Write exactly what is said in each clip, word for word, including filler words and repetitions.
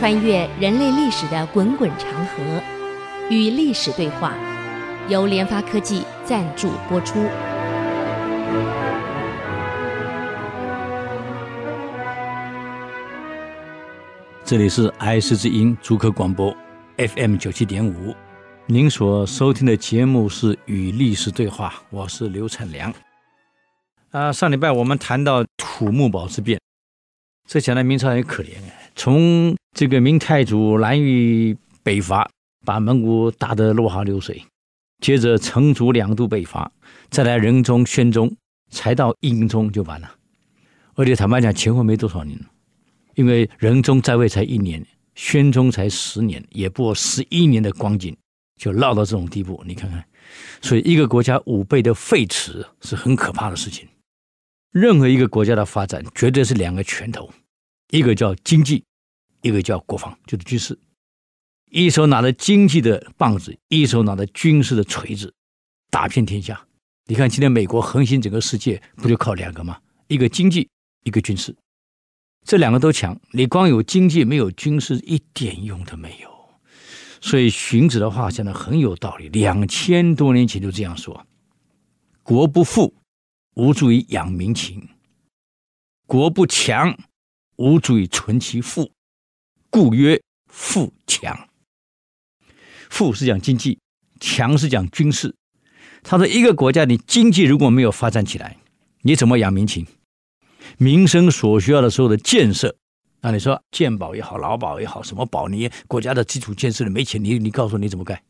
穿越人类历史的滚滚长河，与历史对话，由联发科技赞助播出。这里是 I C 之音竹科广播 F M 九七点五， 您所收听的节目是与历史对话，我是刘灿良。啊，上礼拜我们谈到土木堡之变，这讲的明朝很可怜，从这个明太祖蓝玉北伐，把蒙古打得落花流水，接着成祖两度北伐，再来仁宗、宣宗，才到英宗就完了。而且坦白讲，前后没多少年，因为仁宗在位才一年，宣宗才十年，也不过十一年的光景，就落到这种地步，你看看。所以一个国家五倍的废弛是很可怕的事情。任何一个国家的发展绝对是两个拳头，一个叫经济，一个叫国防，就是军事。一手拿着经济的棒子，一手拿着军事的锤子，打遍天下。你看今天美国横行整个世界，不就靠两个吗？一个经济，一个军事，这两个都强，你光有经济没有军事一点用都没有。所以荀子的话讲的很有道理，两千多年前就这样说，国不富，无助于养民情，国不强，无助于存其富，故曰富强。富是讲经济，强是讲军事。他说一个国家你经济如果没有发展起来，你怎么养民情？民生所需要的所有的建设，那你说健保也好，劳保也好，什么保，你国家的基础建设没钱，你你告诉你怎么盖？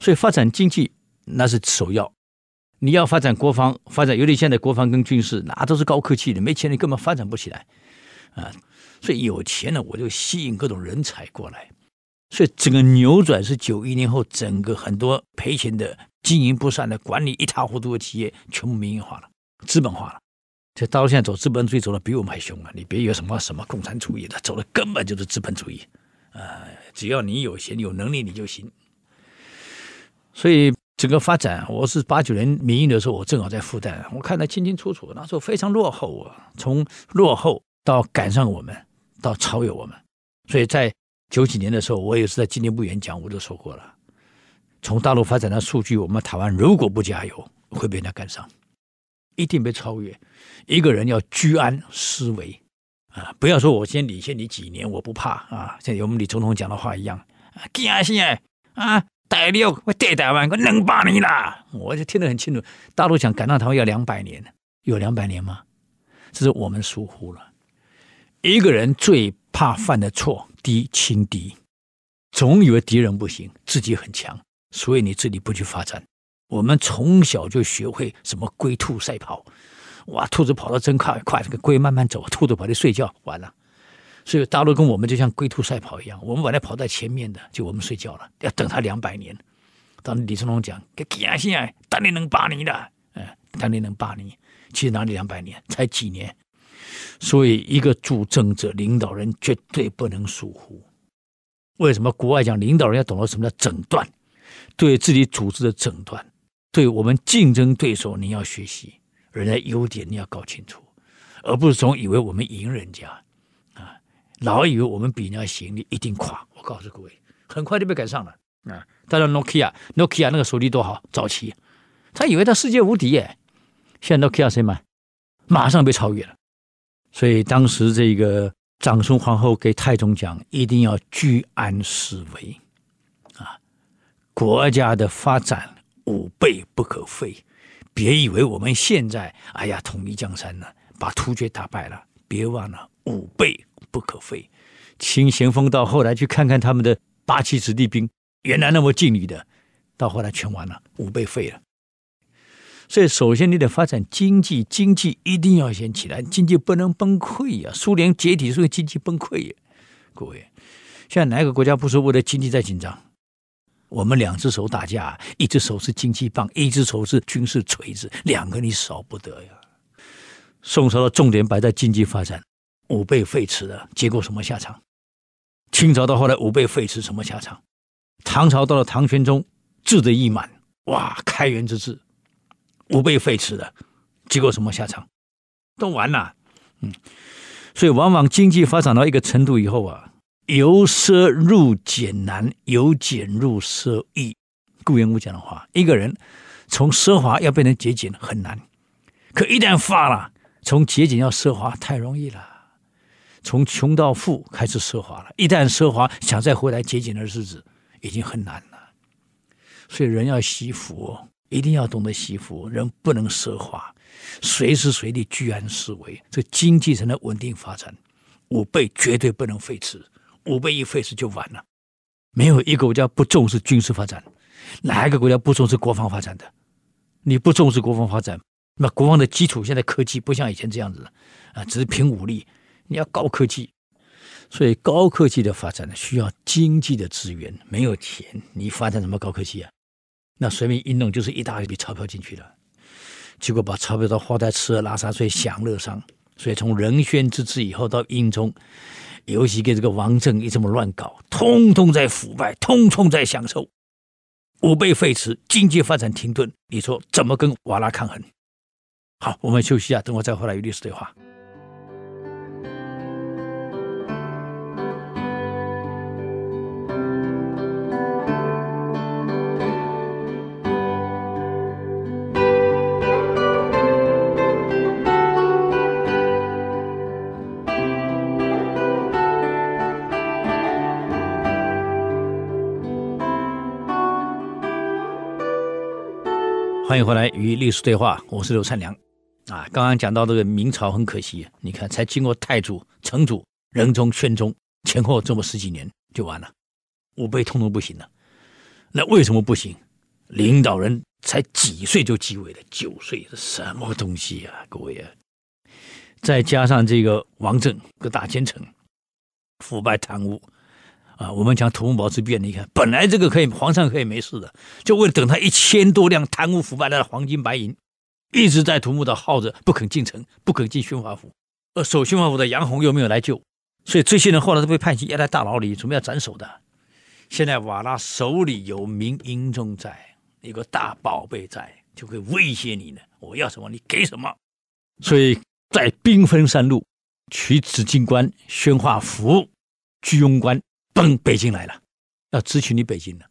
所以发展经济那是首要，你要发展国防，发展尤其现在国防跟军事哪都是高科技的，没钱你根本发展不起来啊！所以有钱呢，我就吸引各种人才过来。所以整个扭转是九一年后，整个很多赔钱的、经营不善的、管理一塌糊涂的企业全部民营化了、资本化了。这到现在走资本主义走的比我们还凶啊！你别有什么什么共产主义的，走的根本就是资本主义啊！只要你有钱有能力你就行。所以整个发展，我是八九年民营的时候，我正好在复旦，我看得清清楚楚，那时候非常落后啊，从落后到赶上我们，到超越我们。所以在九几年的时候，我也是在纪念部演讲，我就说过了，从大陆发展的数据，我们台湾如果不加油，会被人家赶上。一定被超越。一个人要居安思危啊！不要说我先领先你几年，我不怕啊！像我们李总统讲的话一样啊，惊死啊！大陆我对台湾我两百年啦，我就听得很清楚。大陆想赶上台湾要两百年，有两百年吗？这是我们疏忽了。一个人最怕犯的错，第一轻敌，总以为敌人不行，自己很强，所以你自己不去发展。我们从小就学会什么龟兔赛跑，哇，兔子跑得真快快，这个龟慢慢走，兔子跑得睡觉，完了。所以大陆跟我们就像龟兔赛跑一样，我们本来跑在前面的，就我们睡觉了，要等他两百年。当李成龙讲，给惊醒啊，当年能八年的，嗯，当年能八年，其实哪里两百年，才几年。所以一个主政者、领导人绝对不能疏忽。为什么国外讲领导人要懂得什么叫诊断，对自己组织的诊断？对我们竞争对手，你要学习人家优点，你要搞清楚，而不是总以为我们赢人家啊，老以为我们比人家行，你一定垮。我告诉各位，很快就被赶上了啊！当然 Nokia Nokia 那个手机多好，早期他以为他世界无敌耶，现在 Nokia 谁买？马上被超越了。所以当时这个长孙皇后给太宗讲，一定要居安思危啊！国家的发展五倍不可废，别以为我们现在哎呀统一江山了，把突厥打败了，别忘了五倍不可废。清咸丰到后来去看看他们的八旗子弟兵，原来那么敬礼的，到后来全完了，五倍废了。所以首先你得发展经济，经济一定要先起来，经济不能崩溃啊！苏联解体，所以经济崩溃啊。各位，现在哪个国家不是为了经济在紧张？我们两只手打架，一只手是经济棒，一只手是军事锤子，两个你少不得呀。宋朝的重点摆在经济发展，五倍废弛了，结果什么下场？清朝到后来五倍废弛，什么下场？唐朝到了唐玄宗，志得意满，哇，开元之治，五倍废弛了，结果什么下场？都完了。嗯，所以往往经济发展到一个程度以后啊，由奢入俭难，由俭入奢易。顾炎武讲的话，一个人从奢华要变成节俭很难，可一旦发了，从节俭要奢华太容易了。从穷到富开始奢华了，一旦奢华，想再回来节俭的日子已经很难了。所以人要惜福，一定要懂得惜福，人不能奢华，随时随地居安思危，这经济才能稳定发展。五倍绝对不能废弛，五倍一废弛就完了。没有一个国家不重视军事发展，哪一个国家不重视国防发展的？你不重视国防发展，那国防的基础现在科技不像以前这样子啊，只是凭武力。你要高科技，所以高科技的发展需要经济的资源，没有钱你发展什么高科技啊？那随便一弄就是一大笔钞票进去了，结果把钞票都花在吃喝拉撒睡享乐上。所以从仁宣之治以后到英宗，尤其给这个王政一这么乱搞，通通在腐败，通通在享受，五倍废弛，经济发展停顿，你说怎么跟瓦剌抗衡？好，我们休息一下，等我再回来与历史对话。欢迎回来与历史对话，我是刘灿良啊。刚刚讲到这个明朝很可惜，你看才经过太祖、成祖、仁宗、宣宗，前后这么十几年就完了，五辈通通不行了。那为什么不行？领导人才几岁就继位了，九岁，这什么东西啊，各位啊！再加上这个王政个大奸臣，腐败贪污啊，我们讲土木堡之变，你看本来这个可以皇上可以没事的，就为了等他一千多辆贪污腐败的黄金白银一直在土木堡耗着，不肯进城，不肯进宣华府。而守宣华府的杨洪又没有来救，所以这些人后来都被判刑，压在大牢里，准备要斩首的。现在瓦剌手里有明英宗在，有个大宝贝在，就可以威胁你呢，我要什么你给什么。所以在兵分三路，取紫禁关、宣化府、居庸关，奔北京来了，要直取你北京了。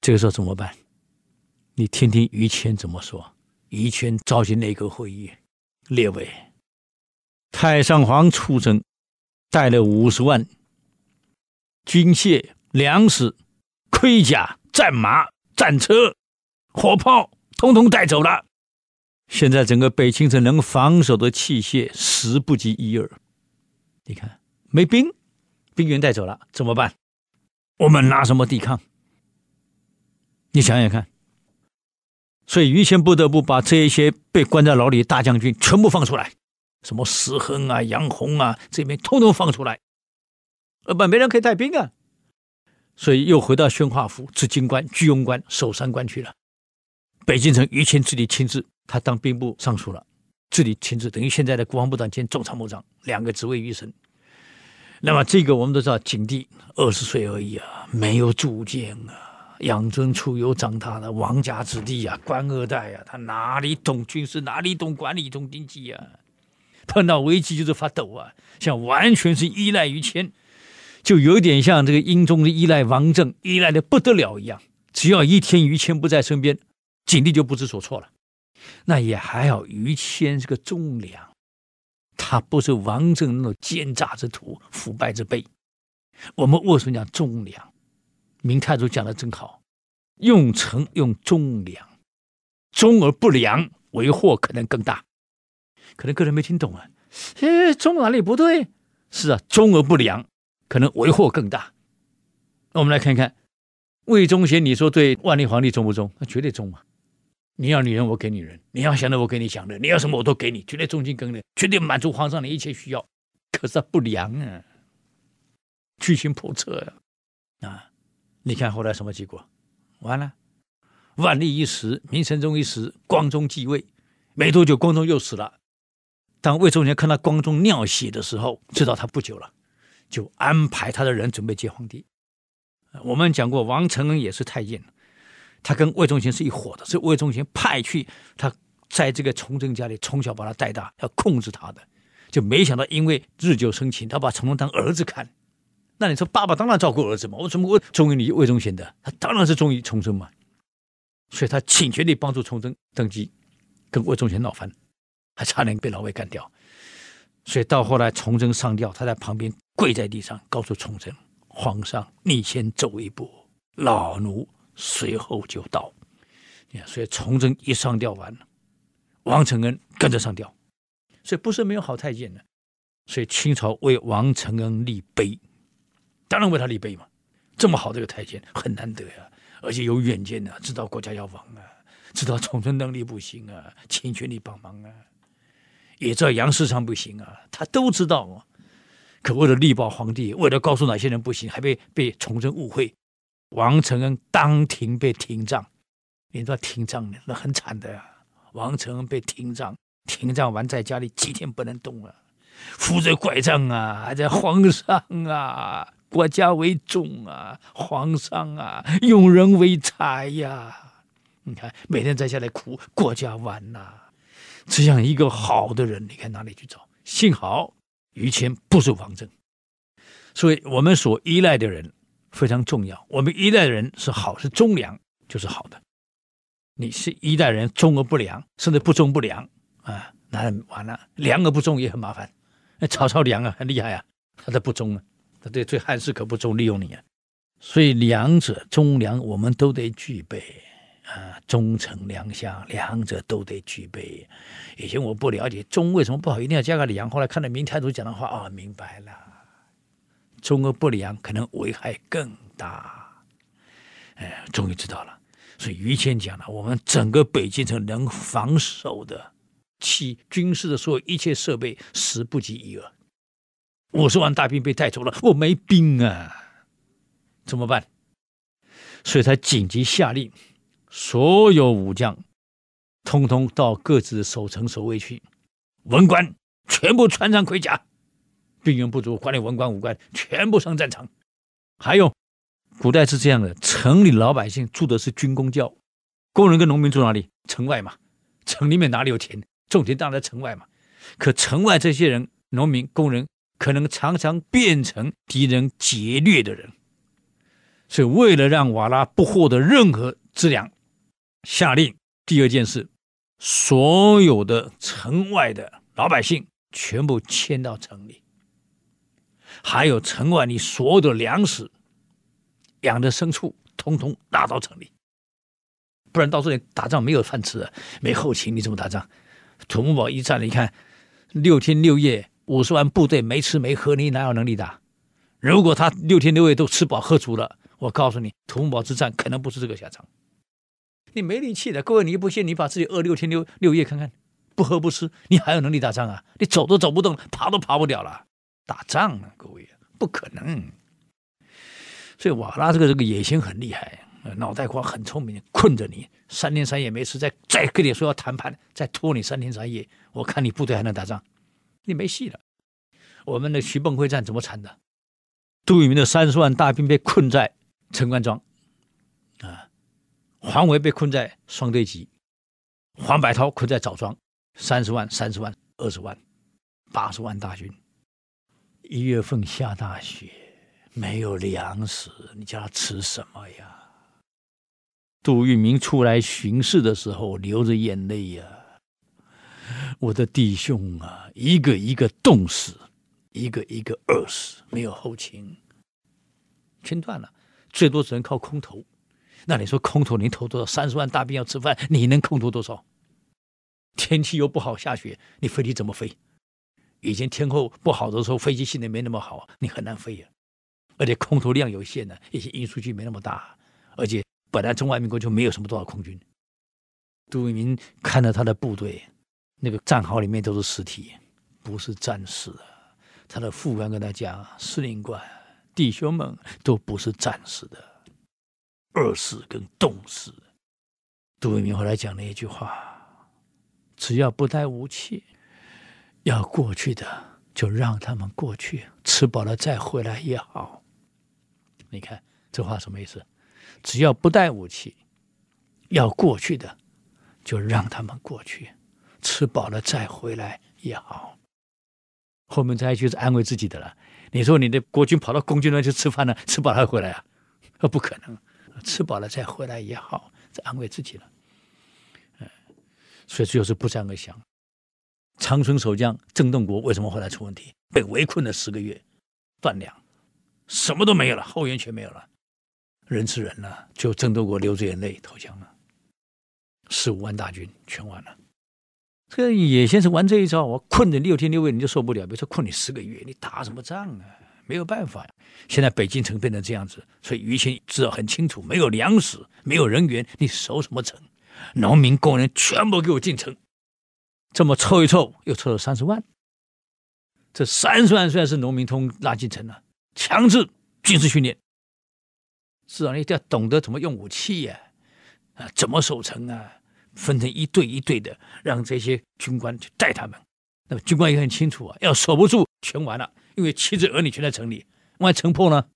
这个时候怎么办？你听听于谦怎么说。于谦召集内阁会议，列位，太上皇出征，带了五十万军械、粮食、盔甲、战马、战车、火炮，统统带走了。现在整个北京城能防守的器械十不及一二。你看，没兵。兵员带走了怎么办？我们拿什么抵抗？你想想看。所以于谦不得不把这些被关在牢里的大将军全部放出来，什么石亨啊、杨洪啊，这边通通放出来，而本没人可以带兵啊。所以又回到宣化府、紫荆关、居庸关、守山关去了。北京城于谦自己亲自，他当兵部尚书了，自己亲自，等于现在的国防部长兼总参谋长，两个职位于身。那么这个我们都知道，景帝二十岁而已啊，没有主见啊，养尊处优长大的王家子弟啊，官二代啊，他哪里懂军事，哪里懂管理，懂经济啊？碰到危机就是发抖啊，像完全是依赖于谦，就有点像这个英宗依赖王政，依赖的不得了一样。只要一天于谦不在身边，景帝就不知所措了。那也还好，于谦是个忠良。他不是王政那种奸诈之徒、腐败之辈。我们为什么讲忠良？明太祖讲的真好，用诚用忠良，忠而不良，为祸可能更大。可能个人没听懂啊，哎，忠哪里不对？是啊，忠而不良，可能为祸更大。那我们来看看，魏忠贤，你说对万历皇帝忠不忠？那绝对忠啊！你要女人我给女人，你要享乐我给你享乐，你要什么我都给你，绝对忠心耿耿，绝对满足皇上的一切需要。可是他不良啊，居心叵测啊！啊，你看后来什么结果？完了，万历一时，明成宗一时，光宗继位，没多久光宗又死了。当魏忠贤看到光宗尿血的时候，知道他不久了，就安排他的人准备接皇帝。我们讲过，王承恩也是太监。他跟魏忠贤是一伙的，是魏忠贤派去他在这个崇祯家里从小把他带大，要控制他的。就没想到因为日久生情，他把成龙当儿子看。那你说爸爸当然照顾儿子嘛，我怎么我忠于你魏忠贤的，他当然是忠于崇祯嘛，所以他请全力帮助崇祯登基，跟魏忠贤闹翻，还差点被老魏干掉。所以到后来崇祯上吊，他在旁边跪在地上告诉崇祯，皇上你先走一步，老奴随后就到。所以崇祯一上吊完了，王承恩跟着上吊，所以不是没有好太监的。所以清朝为王承恩立碑，当然为他立碑嘛，这么好的一个太监很难得呀、啊，而且有远见啊，知道国家要亡啊，知道崇祯能力不行啊，请全力帮忙啊，也知道杨世昌不行啊，他都知道啊。可为了力保皇帝，为了告诉哪些人不行，还被被崇祯误会，王承恩当庭被廷杖。你知道廷杖那很惨的、啊，王承恩被廷杖，廷杖完在家里几天不能动啊，扶着拐杖啊，还在皇上啊，国家为重啊，皇上啊，用人为才呀、啊，你看每天在家里哭，国家完呐、啊，这样一个好的人，你看哪里去找？幸好于谦不是王正，所以我们所依赖的人非常重要。我们依赖的人是好，是忠良，就是好的。你是一代人忠而不良，甚至不忠不良啊，那完了，良而不忠也很麻烦。那曹操良啊，很厉害啊，他的不忠啊，他对对汉室可不忠，利用你啊。所以两者忠良我们都得具备啊，忠诚良相两者都得具备。以前我不了解忠为什么不好，一定要加个良，后来看到明太祖讲的话啊、哦，明白了，忠而不良可能危害更大。哎，终于知道了。所以于谦讲了，我们整个北京城能防守的其军事的所有一切设备十不及一二，五十万大兵被带走了，我没兵啊，怎么办？所以他紧急下令，所有武将通通到各自的守城守卫区，文官全部穿上盔甲，兵源不足，管理文官武官全部上战场。还有古代是这样的，城里老百姓住的是军公教，工人跟农民住哪里？城外嘛，城里面哪里有田？种田当然在城外嘛。可城外这些人，农民、工人，可能常常变成敌人劫掠的人。所以为了让瓦剌不获得任何资粮，下令第二件事，所有的城外的老百姓全部迁到城里，还有城外你所有的粮食养的牲畜统统拿到城里，不然到时候你打仗没有饭吃、啊、没后勤你怎么打仗？土木堡一战你看六天六夜五十万部队没吃没喝，你哪有能力打？如果他六天六夜都吃饱喝足了，我告诉你土木堡之战可能不是这个下场，你没力气的。各位你不信，你把自己饿六天 六, 六夜看看，不喝不吃你还有能力打仗啊？你走都走不动，爬都爬不了了，打仗啊各位不可能。所以瓦剌这个这个野心很厉害，脑袋瓜很聪明，困着你三天三夜没吃，再再跟你说要谈判，再拖你三天三夜，我看你部队还能打仗，你没戏了。我们的徐蚌会战怎么惨的？杜聿明的三十万大兵被困在陈官庄啊，黄维被困在双堆集，黄百韬困在枣庄，三十万三十万二十万八十万大军。一月份下大雪，没有粮食，你叫他吃什么呀？杜聿明出来巡视的时候流着眼泪呀、啊，我的弟兄啊，一个一个冻死，一个一个饿死，没有后勤，全断了，最多只能靠空投。那你说空投能投多少？三十万大兵要吃饭，你能空投多少？天气又不好，下雪，你飞机怎么飞？以前天候不好的时候，飞机性能没那么好，你很难飞呀、啊。而且空投量有限呢、啊，一些运输区没那么大，而且本来中华民国就没有什么多少空军。杜聿明看到他的部队，那个战壕里面都是尸体，不是战士啊。他的副官跟他讲，司令官，弟兄们都不是战士的，饿死跟冻死。杜聿明后来讲了一句话：只要不带武器，要过去的就让他们过去，吃饱了再回来也好。你看这话什么意思？只要不带武器，要过去的就让他们过去，吃饱了再回来也好。后面再去安慰自己的了。你说你的国军跑到共军那去吃饭了，吃饱了回来啊？不可能，吃饱了再回来也好，再安慰自己了。嗯，所以就是不战而降。长春守将郑洞国为什么后来出问题？被围困了十个月，断粮，什么都没有了，后援全没有了，人吃人了，就郑洞国流着眼泪投降了，十五万大军全完了。这个野先生玩这一招，我困你六天六夜你就受不了，别说困你十个月，你打什么仗啊？没有办法呀。现在北京城变成这样子，所以于谦知道很清楚，没有粮食，没有人员，你守什么城？农民工人全部给我进城，这么凑一凑，又凑了三十万。这三十万虽然是农民通拉进城了、啊，强制军事训练，是啊，你一定要懂得怎么用武器呀、啊，啊，怎么守城啊？分成一队一队的，让这些军官去带他们。那么军官也很清楚啊，要守不住全完了，因为妻子儿女全在城里，万一城破呢？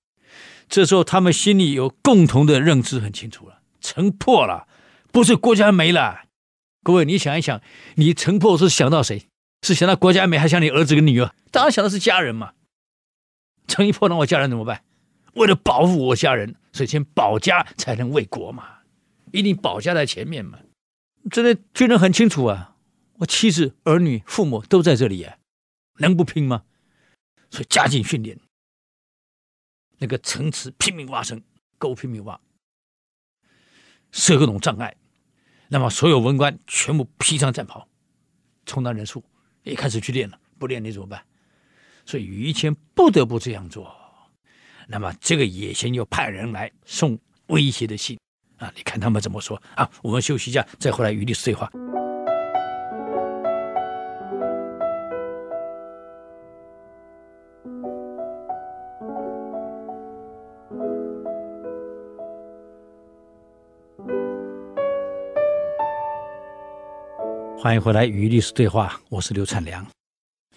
这时候他们心里有共同的认知，很清楚了，城破了不是国家没了。各位，你想一想，你城破是想到谁？是想到国家没，还想你儿子跟女儿？当然想到是家人嘛。城一破，那我家人怎么办？为了保护我家人，所以先保家才能卫国嘛，一定保家在前面嘛。这些军人很清楚啊，我妻子、儿女、父母都在这里啊，能不拼吗？所以加紧训练，那个城池拼命挖城沟，拼命挖，设各种障碍。那么所有文官全部披上战袍，充当人数也开始去练了，不练你怎么办？所以于谦不得不这样做。那么这个野先又派人来送威胁的信。啊，你看他们怎么说啊？我们休息一下，再回来与历史对话。欢迎回来与历史对话，我是刘灿良。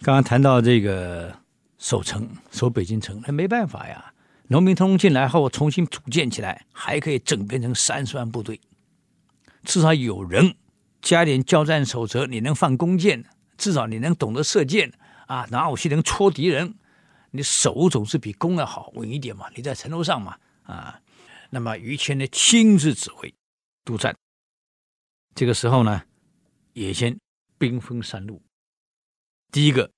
刚刚谈到这个守城，守北京城，那没办法呀。农民通进来后重新组建起来，还可以整编成三十万部队，至少有人加点交战守则，你能放弓箭，至少你能懂得射箭啊，拿武器能戳敌人，你手总是比弓要好，稳一点嘛，你在城楼上嘛啊。那么于谦呢亲自指挥督战。这个时候呢，也先兵分三路，第一个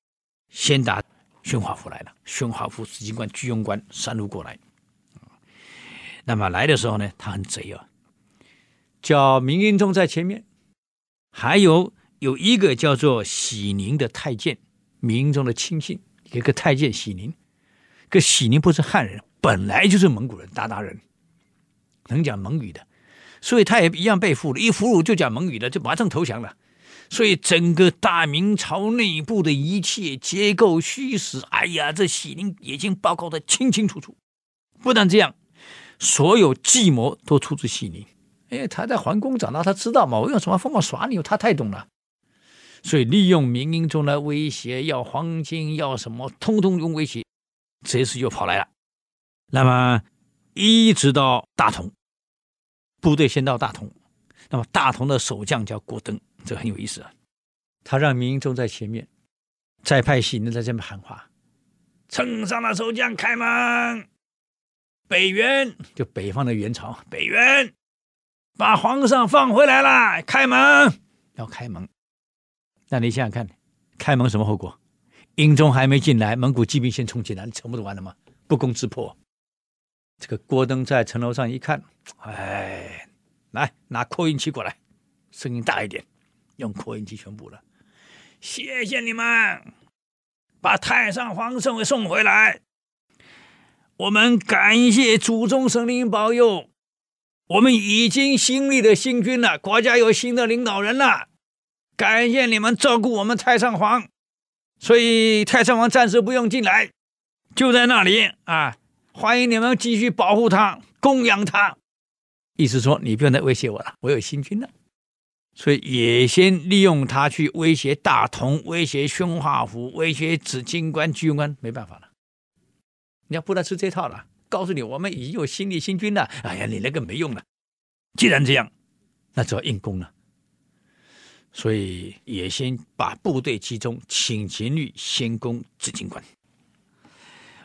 先打宣华府来了，宣华府、紫荆关、居庸关三路过来。那么来的时候呢，他很贼啊，叫明英宗在前面，还有有一个叫做喜宁的太监，明英宗的亲信，有一个太监喜宁。可喜宁不是汉人，本来就是蒙古人鞑靼人，能讲蒙语的，所以他也一样被俘虏，一俘虏就讲蒙语的，就马上投降了。所以整个大明朝内部的一切结构虚实，哎呀，这喜宁已经报告得清清楚楚。不但这样，所有计谋都出自喜宁，因为他在皇宫长大，他知道嘛，我用什么方法耍你，他太懂了。所以利用明英宗来威胁，要黄金，要什么，通通用威胁。这次又跑来了，那么一直到大同，部队先到大同。那么大同的守将叫郭登，这很有意思啊。他让明英宗在前面，再派喜宁在这边喊话：“城上的守将开门！北元，就北方的元朝，北元，把皇上放回来了，开门！要开门。”那你想想看，开门什么后果？英宗还没进来，蒙古骑兵先冲进来，你城不就完了吗？不攻自破。这个郭登在城楼上一看，哎。来拿扩音器过来，声音大一点，用扩音器宣布了：谢谢你们，把太上皇圣位送回来，我们感谢祖宗神灵保佑，我们已经新立的新军了，国家有新的领导人了，感谢你们照顾我们太上皇，所以太上皇暂时不用进来，就在那里啊，欢迎你们继续保护他，供养他。意思说你不要再威胁我了，我有新军了。所以也先利用他去威胁大同，威胁宣化府，威胁紫荆关、居庸关，没办法了，你要不来吃这套了，告诉你我们已经有新立新军了，哎呀，你那个没用了。既然这样，那只要硬攻了。所以也先把部队集中，请秦律先攻执金关。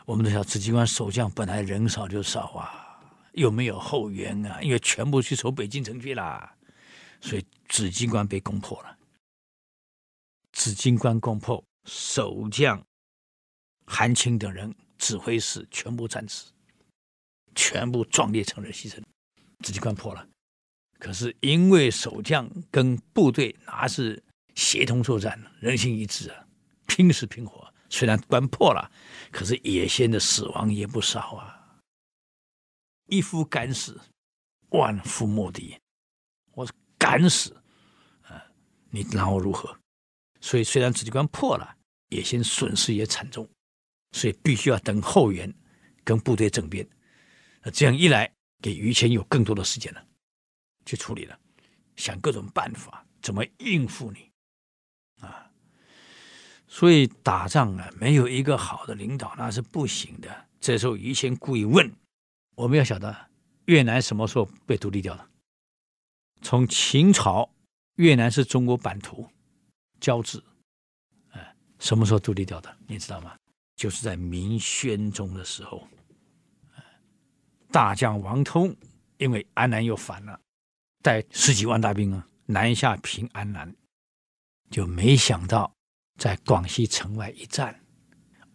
我们都想执金关守将本来人少就少啊，又没有后援啊，因为全部去守北京城去啦，所以执金关被攻破了。执金关攻破，守将韩青等人指挥使全部战死，全部壮烈成人牺牲，执金关破了。可是因为守将跟部队哪是协同作战，人心一致啊，拼死拼活，虽然关破了，可是野先的死亡也不少啊，一夫敢死，万夫莫敌。我敢死啊，你让我如何？所以虽然执金关破了，野先损失也惨重，所以必须要等后援跟部队整编。这样一来，给于谦有更多的时间了。去处理了，想各种办法怎么应付你啊！所以打仗呢，没有一个好的领导那是不行的。这时候于谦故意问，我们要晓得越南什么时候被独立掉了？从秦朝，越南是中国版图交趾、啊、什么时候独立掉的？你知道吗？就是在明宣宗的时候，大将王通因为安南又反了。带十几万大兵啊，南下平安南，就没想到在广西城外一战，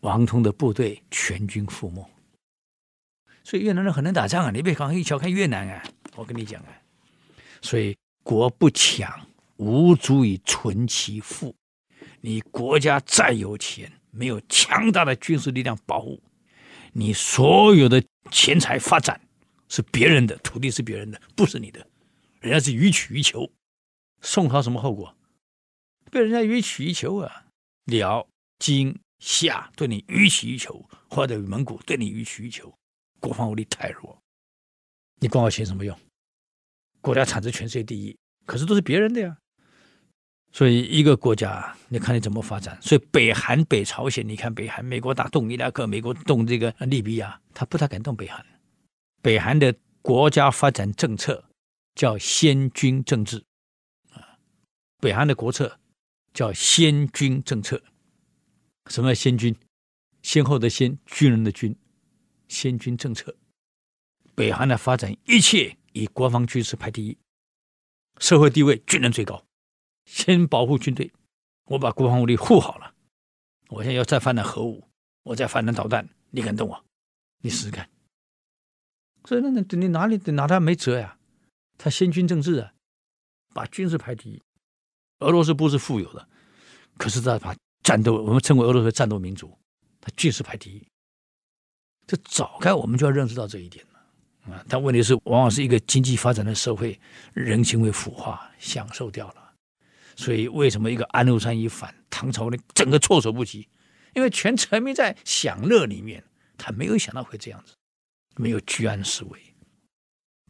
王通的部队全军覆没。所以越南人很能打仗啊，你别光一瞧看越南啊，我跟你讲啊，所以国不强，无足以存其富。你国家再有钱，没有强大的军事力量保护，你所有的钱财发展是别人的，土地是别人的，不是你的。人家是予取予求，宋朝什么后果？被人家予取予求啊！辽、金、夏对你予取予求，或者蒙古对你予取予求，国防武力太弱，你管我钱什么用？国家产值全世界第一，可是都是别人的呀。所以一个国家，你看你怎么发展？所以北韩、北朝鲜，你看北韩，美国打动伊拉克，美国动这个利比亚，他不太敢动北韩。北韩的国家发展政策。叫先军政治，北韩的国策叫先军政策。什么叫先军？先后的先，军人的军，先军政策。北韩的发展一切以国防军事排第一，社会地位军人最高，先保护军队，我把国防武力护好了，我现在要再发展核武，我再发展导弹，你敢动我？你试试看。所以那你哪里拿他没辙呀、啊？他先军政治啊，把军事排第一。俄罗斯不是富有的，可是他把战斗，我们称为俄罗斯战斗民族，他军事排第一。这早该我们就要认识到这一点了啊！但问题是，往往是一个经济发展的社会，人情会腐化，享受掉了。所以为什么一个安禄山一反，唐朝呢整个措手不及？因为全沉迷在享乐里面，他没有想到会这样子，没有居安思危。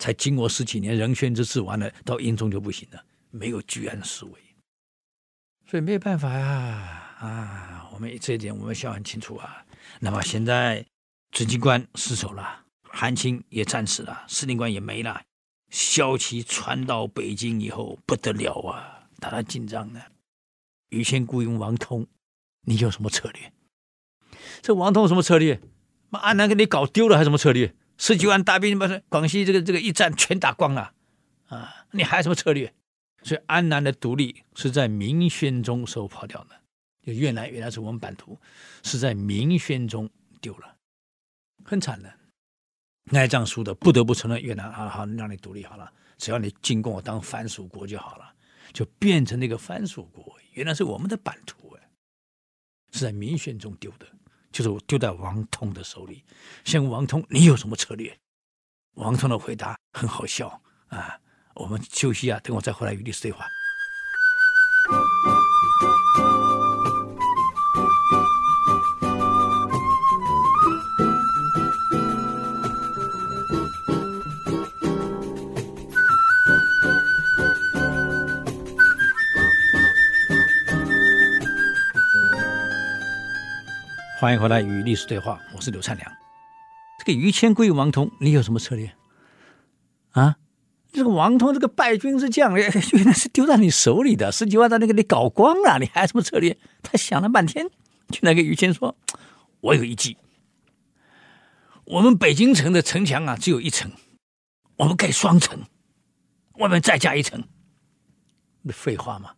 才经过十几年仁宣之治完了，到英宗就不行了，没有居安思危，所以没有办法呀、啊、啊！我们这一点我们想很清楚啊。那么现在执金关失守了，韩青也战死了，司令官也没了，消息传到北京以后不得了啊，大家紧张了。于谦雇佣王通，你有什么策略？这王通什么策略？把安南给你搞丢了，还什么策略？十几万大兵把广西这个这个一战全打光了啊！你还有什么策略？所以安南的独立是在明宣宗时候跑掉的，就越南原来是我们版图，是在明宣宗丢了，很惨的。那一仗输的不得不承认越南啊，好让你独立好了，只要你进贡我当藩属国就好了，就变成那个藩属国，原来是我们的版图哎，是在明宣宗丢的。就是我丢在王通的手里。像王通，你有什么策略？王通的回答很好笑啊！我们休息啊，等我再回来与历史对话。欢迎回来与历史对话，我是刘灿良。这个于谦归王通，你有什么策略啊？这个王通这个败军之将原来是丢到你手里的，十几万的那个你搞光了，你还什么策略？他想了半天，去那个于谦说：“我有一计，我们北京城的城墙啊只有一层，我们盖双层，外面再加一层。”那废话嘛！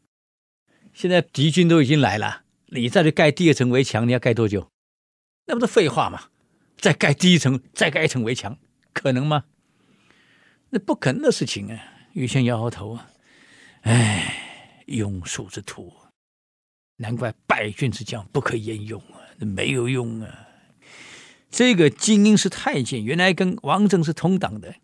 现在敌军都已经来了，你再去盖第二层围墙，你要盖多久？那不是废话嘛！再盖第一层，再盖一层围墙，可能吗？那不可能的事情啊！于谦摇摇头啊，哎，庸俗之徒，难怪败军之将不可言用啊，没有用啊！这个金英是太监，原来跟王振是同党的，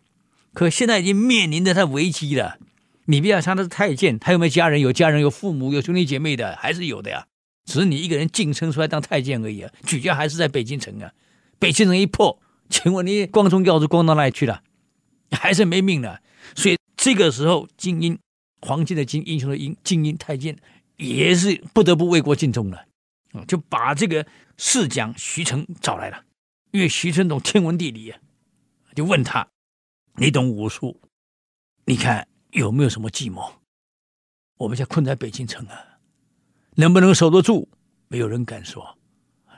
可现在已经面临着他危机了。你不要想他是太监，他有没有家人？有家人，有父母，有兄弟姐妹的，还是有的呀。只是你一个人晋升出来当太监而已啊，举家还是在北京城啊。北京城一破，请问你光宗耀祖光到哪里去了？还是没命了。所以这个时候，精英，黄金的金，英雄的英，精英太监也是不得不为国尽忠了，嗯，就把这个侍讲徐成找来了。因为徐成懂天文地理啊，就问他：“你懂武术，你看有没有什么计谋？我们现在困在北京城啊，能不能守得住？没有人敢说，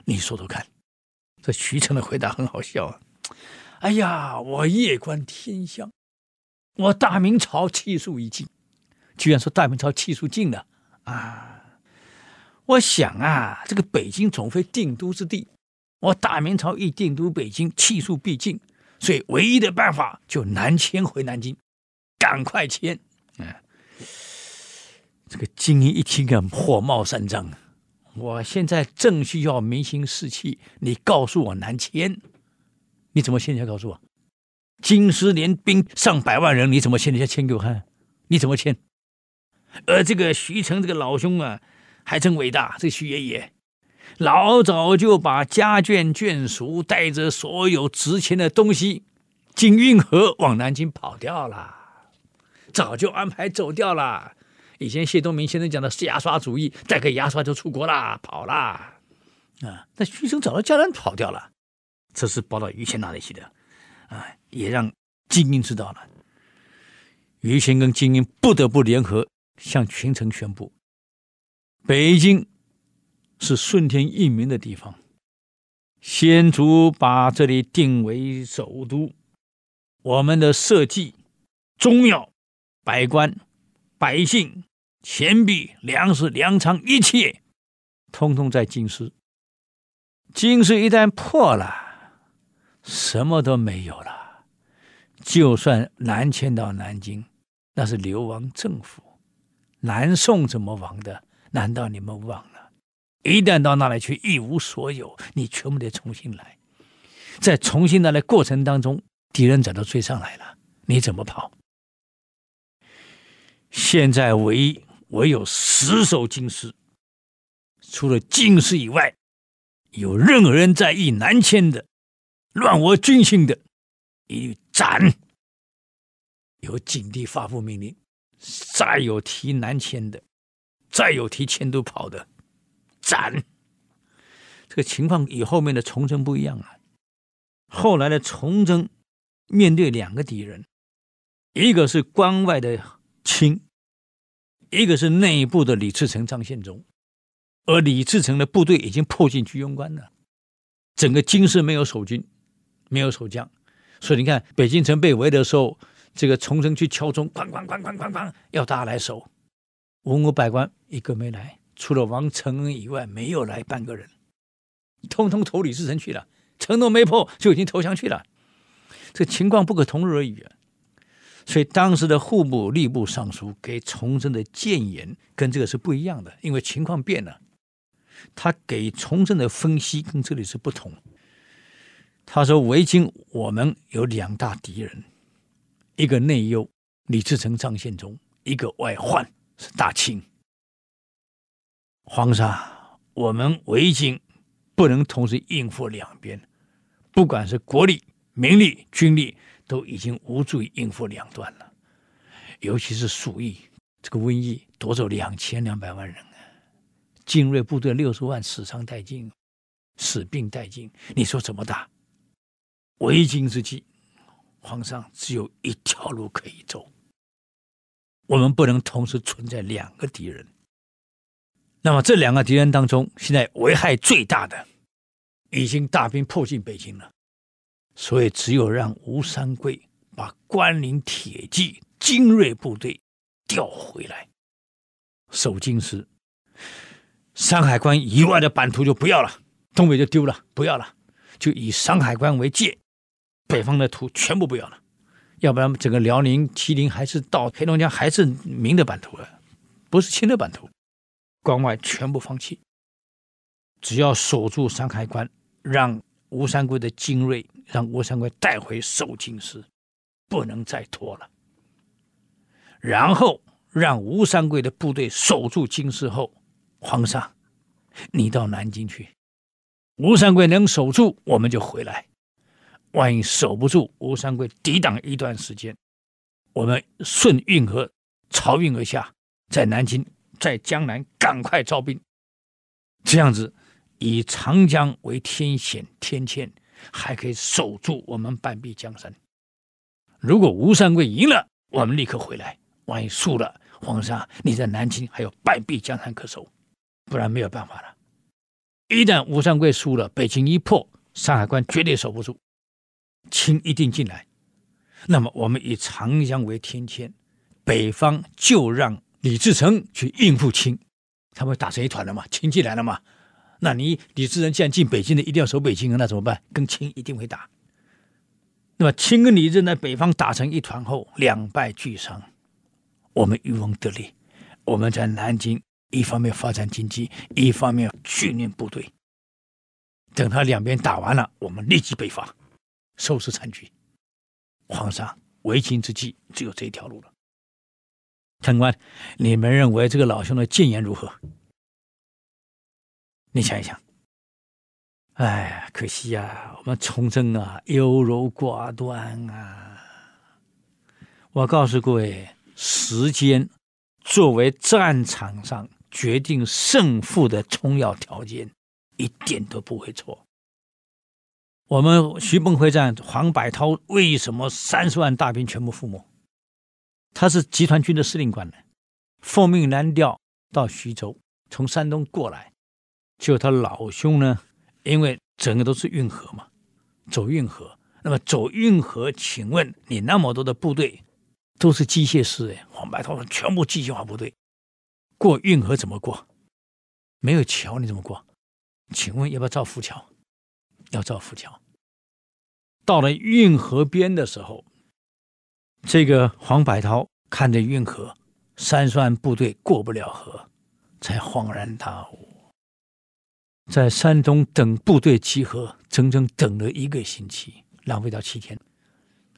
你说说看。”这徐成的回答很好笑啊。哎呀，我夜观天象，我大明朝气数已尽，居然说大明朝气数尽了啊！我想啊，这个北京总非定都之地，我大明朝一定都北京，气数必尽，所以唯一的办法就南迁回南京，赶快迁！嗯，这个金英一听啊，火冒三丈，我现在正需要民心士气，你告诉我南迁。你怎么现在告诉我？京师联兵上百万人，你怎么现在签给我看？你怎么签？而这个徐成这个老兄啊，还真伟大。这徐爷爷老早就把家眷眷属带着所有值钱的东西，经运河往南京跑掉了，早就安排走掉了。以前谢东明先生讲的牙刷主义，带个牙刷就出国啦，跑啦。啊，那徐成早到江南跑掉了。这是报到于谦那里去的，啊，也让金英知道了。于谦跟金英不得不联合向群臣宣布，北京是顺天应民的地方，先主把这里定为首都，我们的社稷、宗庙、百官、百姓、钱币、粮食、粮仓，一切通通在京师。京师一旦破了，什么都没有了，就算南迁到南京，那是流亡政府，南宋怎么亡的？难道你们忘了？一旦到那里去，一无所有，你全部得重新来。在重新来的过程当中，敌人早都追上来了，你怎么跑？现在唯唯有死守京师，除了京师以外，有任何人在意南迁的，乱我军心的，一律斩。由景帝发布命令，再有提南迁的，再有提迁都跑的，斩。这个情况与后面的崇祯不一样啊。后来的崇祯面对两个敌人，一个是关外的清，一个是内部的李自成、张献忠。而李自成的部队已经迫近居庸关了，整个京师没有守军，没有守将，所以你看北京城被围的时候，这个崇祯去敲钟，哐哐哐哐哐哐，要大家来守。文武百官一个没来，除了王承恩以外，没有来半个人，通通投李自成去了，城都没破就已经投降去了。这情况不可同日而语啊！所以当时的户部、吏部尚书给崇祯的谏言跟这个是不一样的，因为情况变了。他给崇祯的分析跟这里是不同。他说围京我们有两大敌人，一个内忧李自成、张献忠，一个外患是大清。皇上，我们围京不能同时应付两边，不管是国力、民力、军力都已经无助于应付两端了，尤其是鼠疫这个瘟疫夺走两千两百万人，精锐部队六十万死伤殆尽，死病殆尽，你说怎么打？危京之际，皇上只有一条路可以走，我们不能同时存在两个敌人。那么这两个敌人当中，现在危害最大的已经大兵迫近北京了，所以只有让吴三桂把关岭铁骑精锐部队调回来守京师，山海关以外的版图就不要了，东北就丢了，不要了，就以山海关为界，北方的图全部不要了，要不然整个辽宁、吉林还是到黑龙江还是明的版图了，不是清的版图，关外全部放弃，只要守住山海关，让吴三桂的精锐，让吴三桂带回守京师，不能再拖了。然后让吴三桂的部队守住京师后，皇上，你到南京去，吴三桂能守住，我们就回来。万一守不住，吴三桂抵挡一段时间，我们顺运河、漕运河下，在南京、在江南赶快招兵，这样子以长江为天险天堑，还可以守住我们半壁江山。如果吴三桂赢了，我们立刻回来；万一输了，皇上你在南京还有半壁江山可守，不然没有办法了。一旦吴三桂输了，北京一破，山海关绝对守不住，清一定进来。那么我们以长江为天堑，北方就让李自成去应付清，他们打成一团了嘛，清进来了嘛。那你李自成既然进北京的，一定要守北京啊，那怎么办？跟清一定会打。那么清跟李自成在北方打成一团后，两败俱伤，我们渔翁得利。我们在南京一方面发展经济，一方面训练部队，等他两边打完了，我们立即北伐，收拾残局。皇上，为今之计只有这一条路了。贪官，你们认为这个老兄的谏言如何？你想一想。哎，可惜啊，我们崇祯啊优柔寡断啊。我告诉各位，时间作为战场上决定胜负的重要条件，一点都不会错。我们徐蚌会战，黄百韬为什么三十万大兵全部覆没？他是集团军的司令官呢，奉命南调到徐州，从山东过来。就他老兄呢，因为整个都是运河嘛，走运河。那么走运河，请问你那么多的部队都是机械师，黄百韬全部机械化部队，过运河怎么过？没有桥你怎么过？请问要不要造浮桥？要造浮桥。到了运河边的时候，这个黄百韬看着运河，三十万部队过不了河，才恍然大悟。在山东等部队集合，整整等了一个星期，浪费到七天。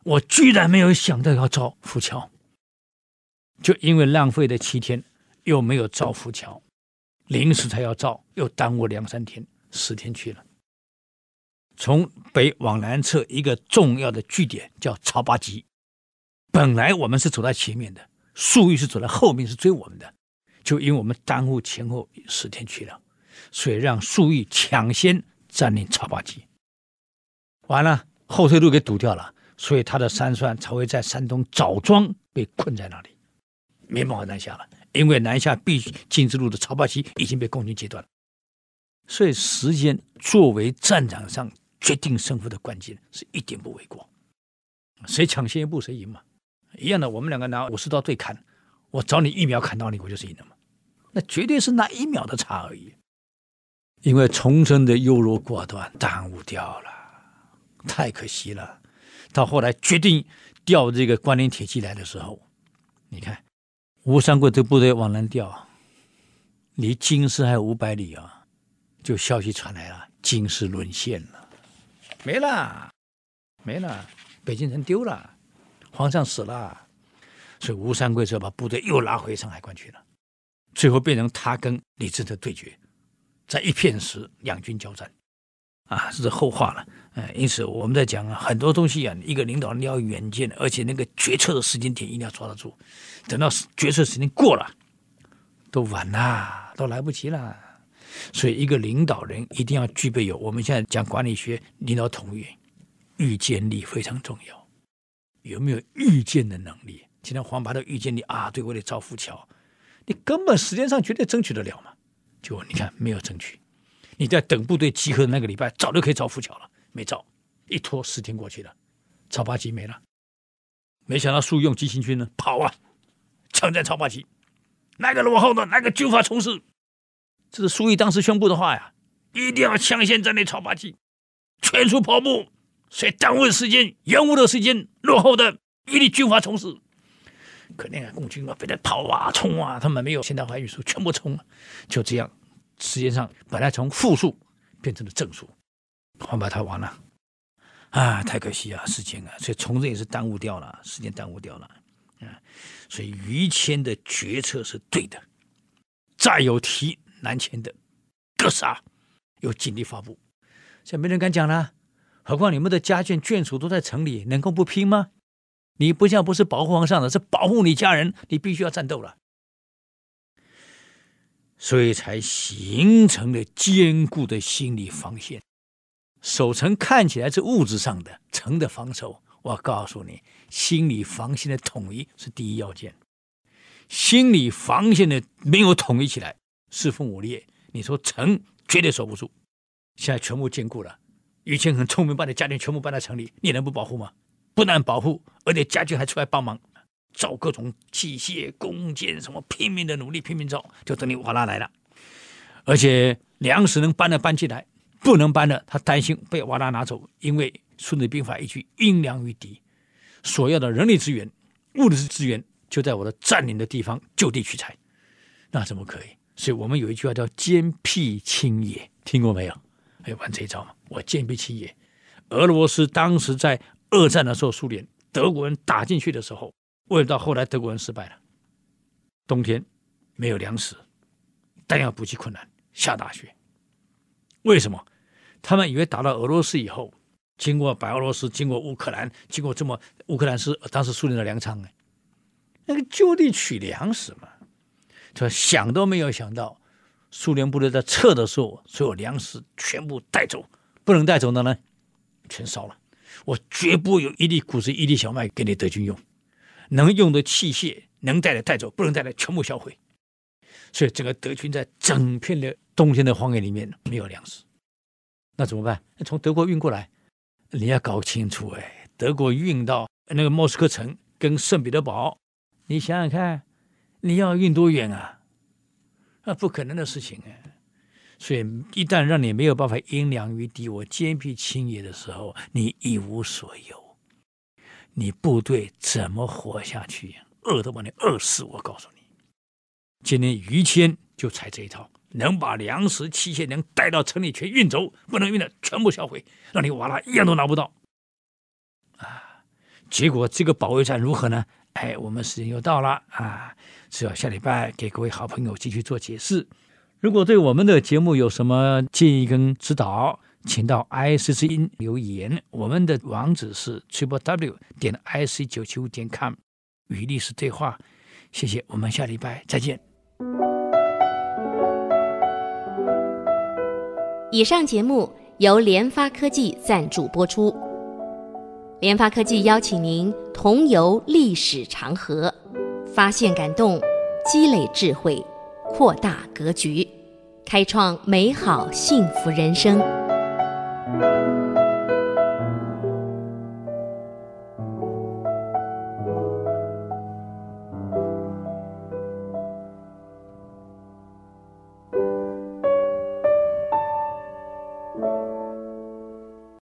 我居然没有想到要造浮桥，就因为浪费了七天，又没有造浮桥，临时才要造，又耽误两三天，十天去了。从北往南侧一个重要的据点叫曹八集，本来我们是走在前面的，粟裕是走在后面，是追我们的，就因为我们耽误前后十天去了，所以让粟裕抢先占领曹八集，完了后退路给堵掉了，所以他的三十万才会在山东枣庄被困在那里，没办法南下了，因为南下必经之路的曹八集已经被共军截断了。所以时间作为战场上决定胜负的关键，是一点不为过。谁抢先一步谁赢嘛，一样的，我们两个拿武士刀对砍，我找你一秒砍到你，我就是赢了嘛，那绝对是那一秒的差而已。因为崇祯的优柔寡断耽误掉了，太可惜了。到后来决定调这个关岭铁骑来的时候，你看吴三桂这部队往南调，离京师还有五百里啊，就消息传来了，京师沦陷了，没了，没了，北京城丢了，皇上死了，所以吴三桂就把部队又拉回山海关去了，最后变成他跟李自成的对决，在一片时两军交战，啊，这是后话了。呃、因此我们在讲、啊、很多东西啊，一个领导人要有远见，而且那个决策的时间点一定要抓得住，等到决策时间过了，都晚了，都来不及了。所以一个领导人一定要具备有我们现在讲管理学领导统御，预见力非常重要，有没有预见的能力？今天黄拔都遇见你啊，对我得造福桥，你根本时间上绝对争取得了嘛。结果你看没有争取，你在等部队集合的那个礼拜早就可以造福桥了，没造，一拖十天过去了，曹八旗没了。没想到速用急行军呢，跑啊，抢占曹八旗，哪个落后的哪个军阀从事，这是粟裕当时宣布的话呀，一定要抢先占领曹八旗，全速跑步，谁耽误的时间延误的时间落后的一律军阀从事。可怜啊，共军啊，非得跑啊冲啊，他们没有现代化运输，全部冲了。就这样，时间上本来从负数变成了正数，黄百韬完了啊，太可惜啊，时间啊，所以从这也是耽误掉了，时间耽误掉了啊。所以于谦的决策是对的，再有提南迁的格杀，有警力发布，现在没人敢讲了。何况你们的家眷眷属都在城里，能够不拼吗？你不像不是保护皇上的，是保护你家人，你必须要战斗了，所以才形成了坚固的心理防线。守城看起来是物质上的，城的防守，我告诉你，心理防线的统一是第一要件。心理防线的没有统一起来，四分五裂，你说城绝对守不住。现在全部坚固了，于谦很聪明，把你家眷全部搬到城里，你能不保护吗？不但保护，而且家眷还出来帮忙，造各种器械、弓箭什么，拼命的努力，拼命造，就等你瓦剌来了。而且粮食能搬的搬进来，不能搬的，他担心被瓦剌拿走，因为《孙子兵法》一句“因粮于敌”，所要的人力资源、物质资源就在我的占领的地方就地取材，那怎么可以？所以我们有一句话叫“坚辟亲野”，听过没有？哎，玩这一招嘛，我坚辟亲野。俄罗斯当时在二战的时候，苏联德国人打进去的时候，为到后来德国人失败了，冬天没有粮食，弹药补给困难，下大雪。为什么？他们以为打到俄罗斯以后，经过白俄罗斯，经过乌克兰，经过这么乌克兰是当时苏联的粮仓，那个就地取粮食嘛，就想都没有想到，苏联部队在撤的时候，所有粮食全部带走，不能带走的呢，全烧了。我绝不有一粒谷子一粒小麦给你德军用，能用的器械能带的带走，不能带的全部销毁。所以整个德军在整片的冬天的荒野里面没有粮食，那怎么办？从德国运过来，你要搞清楚，哎，德国运到那个莫斯科城跟圣彼得堡，你想想看，你要运多远啊？那不可能的事情啊！所以一旦让你没有办法因粮于敌，我坚辟亲野的时候，你一无所有，你部队怎么活下去呀？饿都把你饿死，我告诉你。今天于谦就采这一套，能把粮食器械能带到城里全运走，不能运的全部销毁，让你瓦剌一样都拿不到啊！结果这个保卫战如何呢？哎，我们时间又到了啊，只要下礼拜给各位好朋友继续做解释。如果对我们的节目有什么建议跟指导，请到 I C 之音留言，我们的网址是 double u double u double u 点 i c 九七五 点 com， 与历史对话。谢谢，我们下礼拜再见。以上节目由联发科技赞助播出，联发科技邀请您同游历史长河，发现感动，积累智慧，扩大格局，开创美好幸福人生。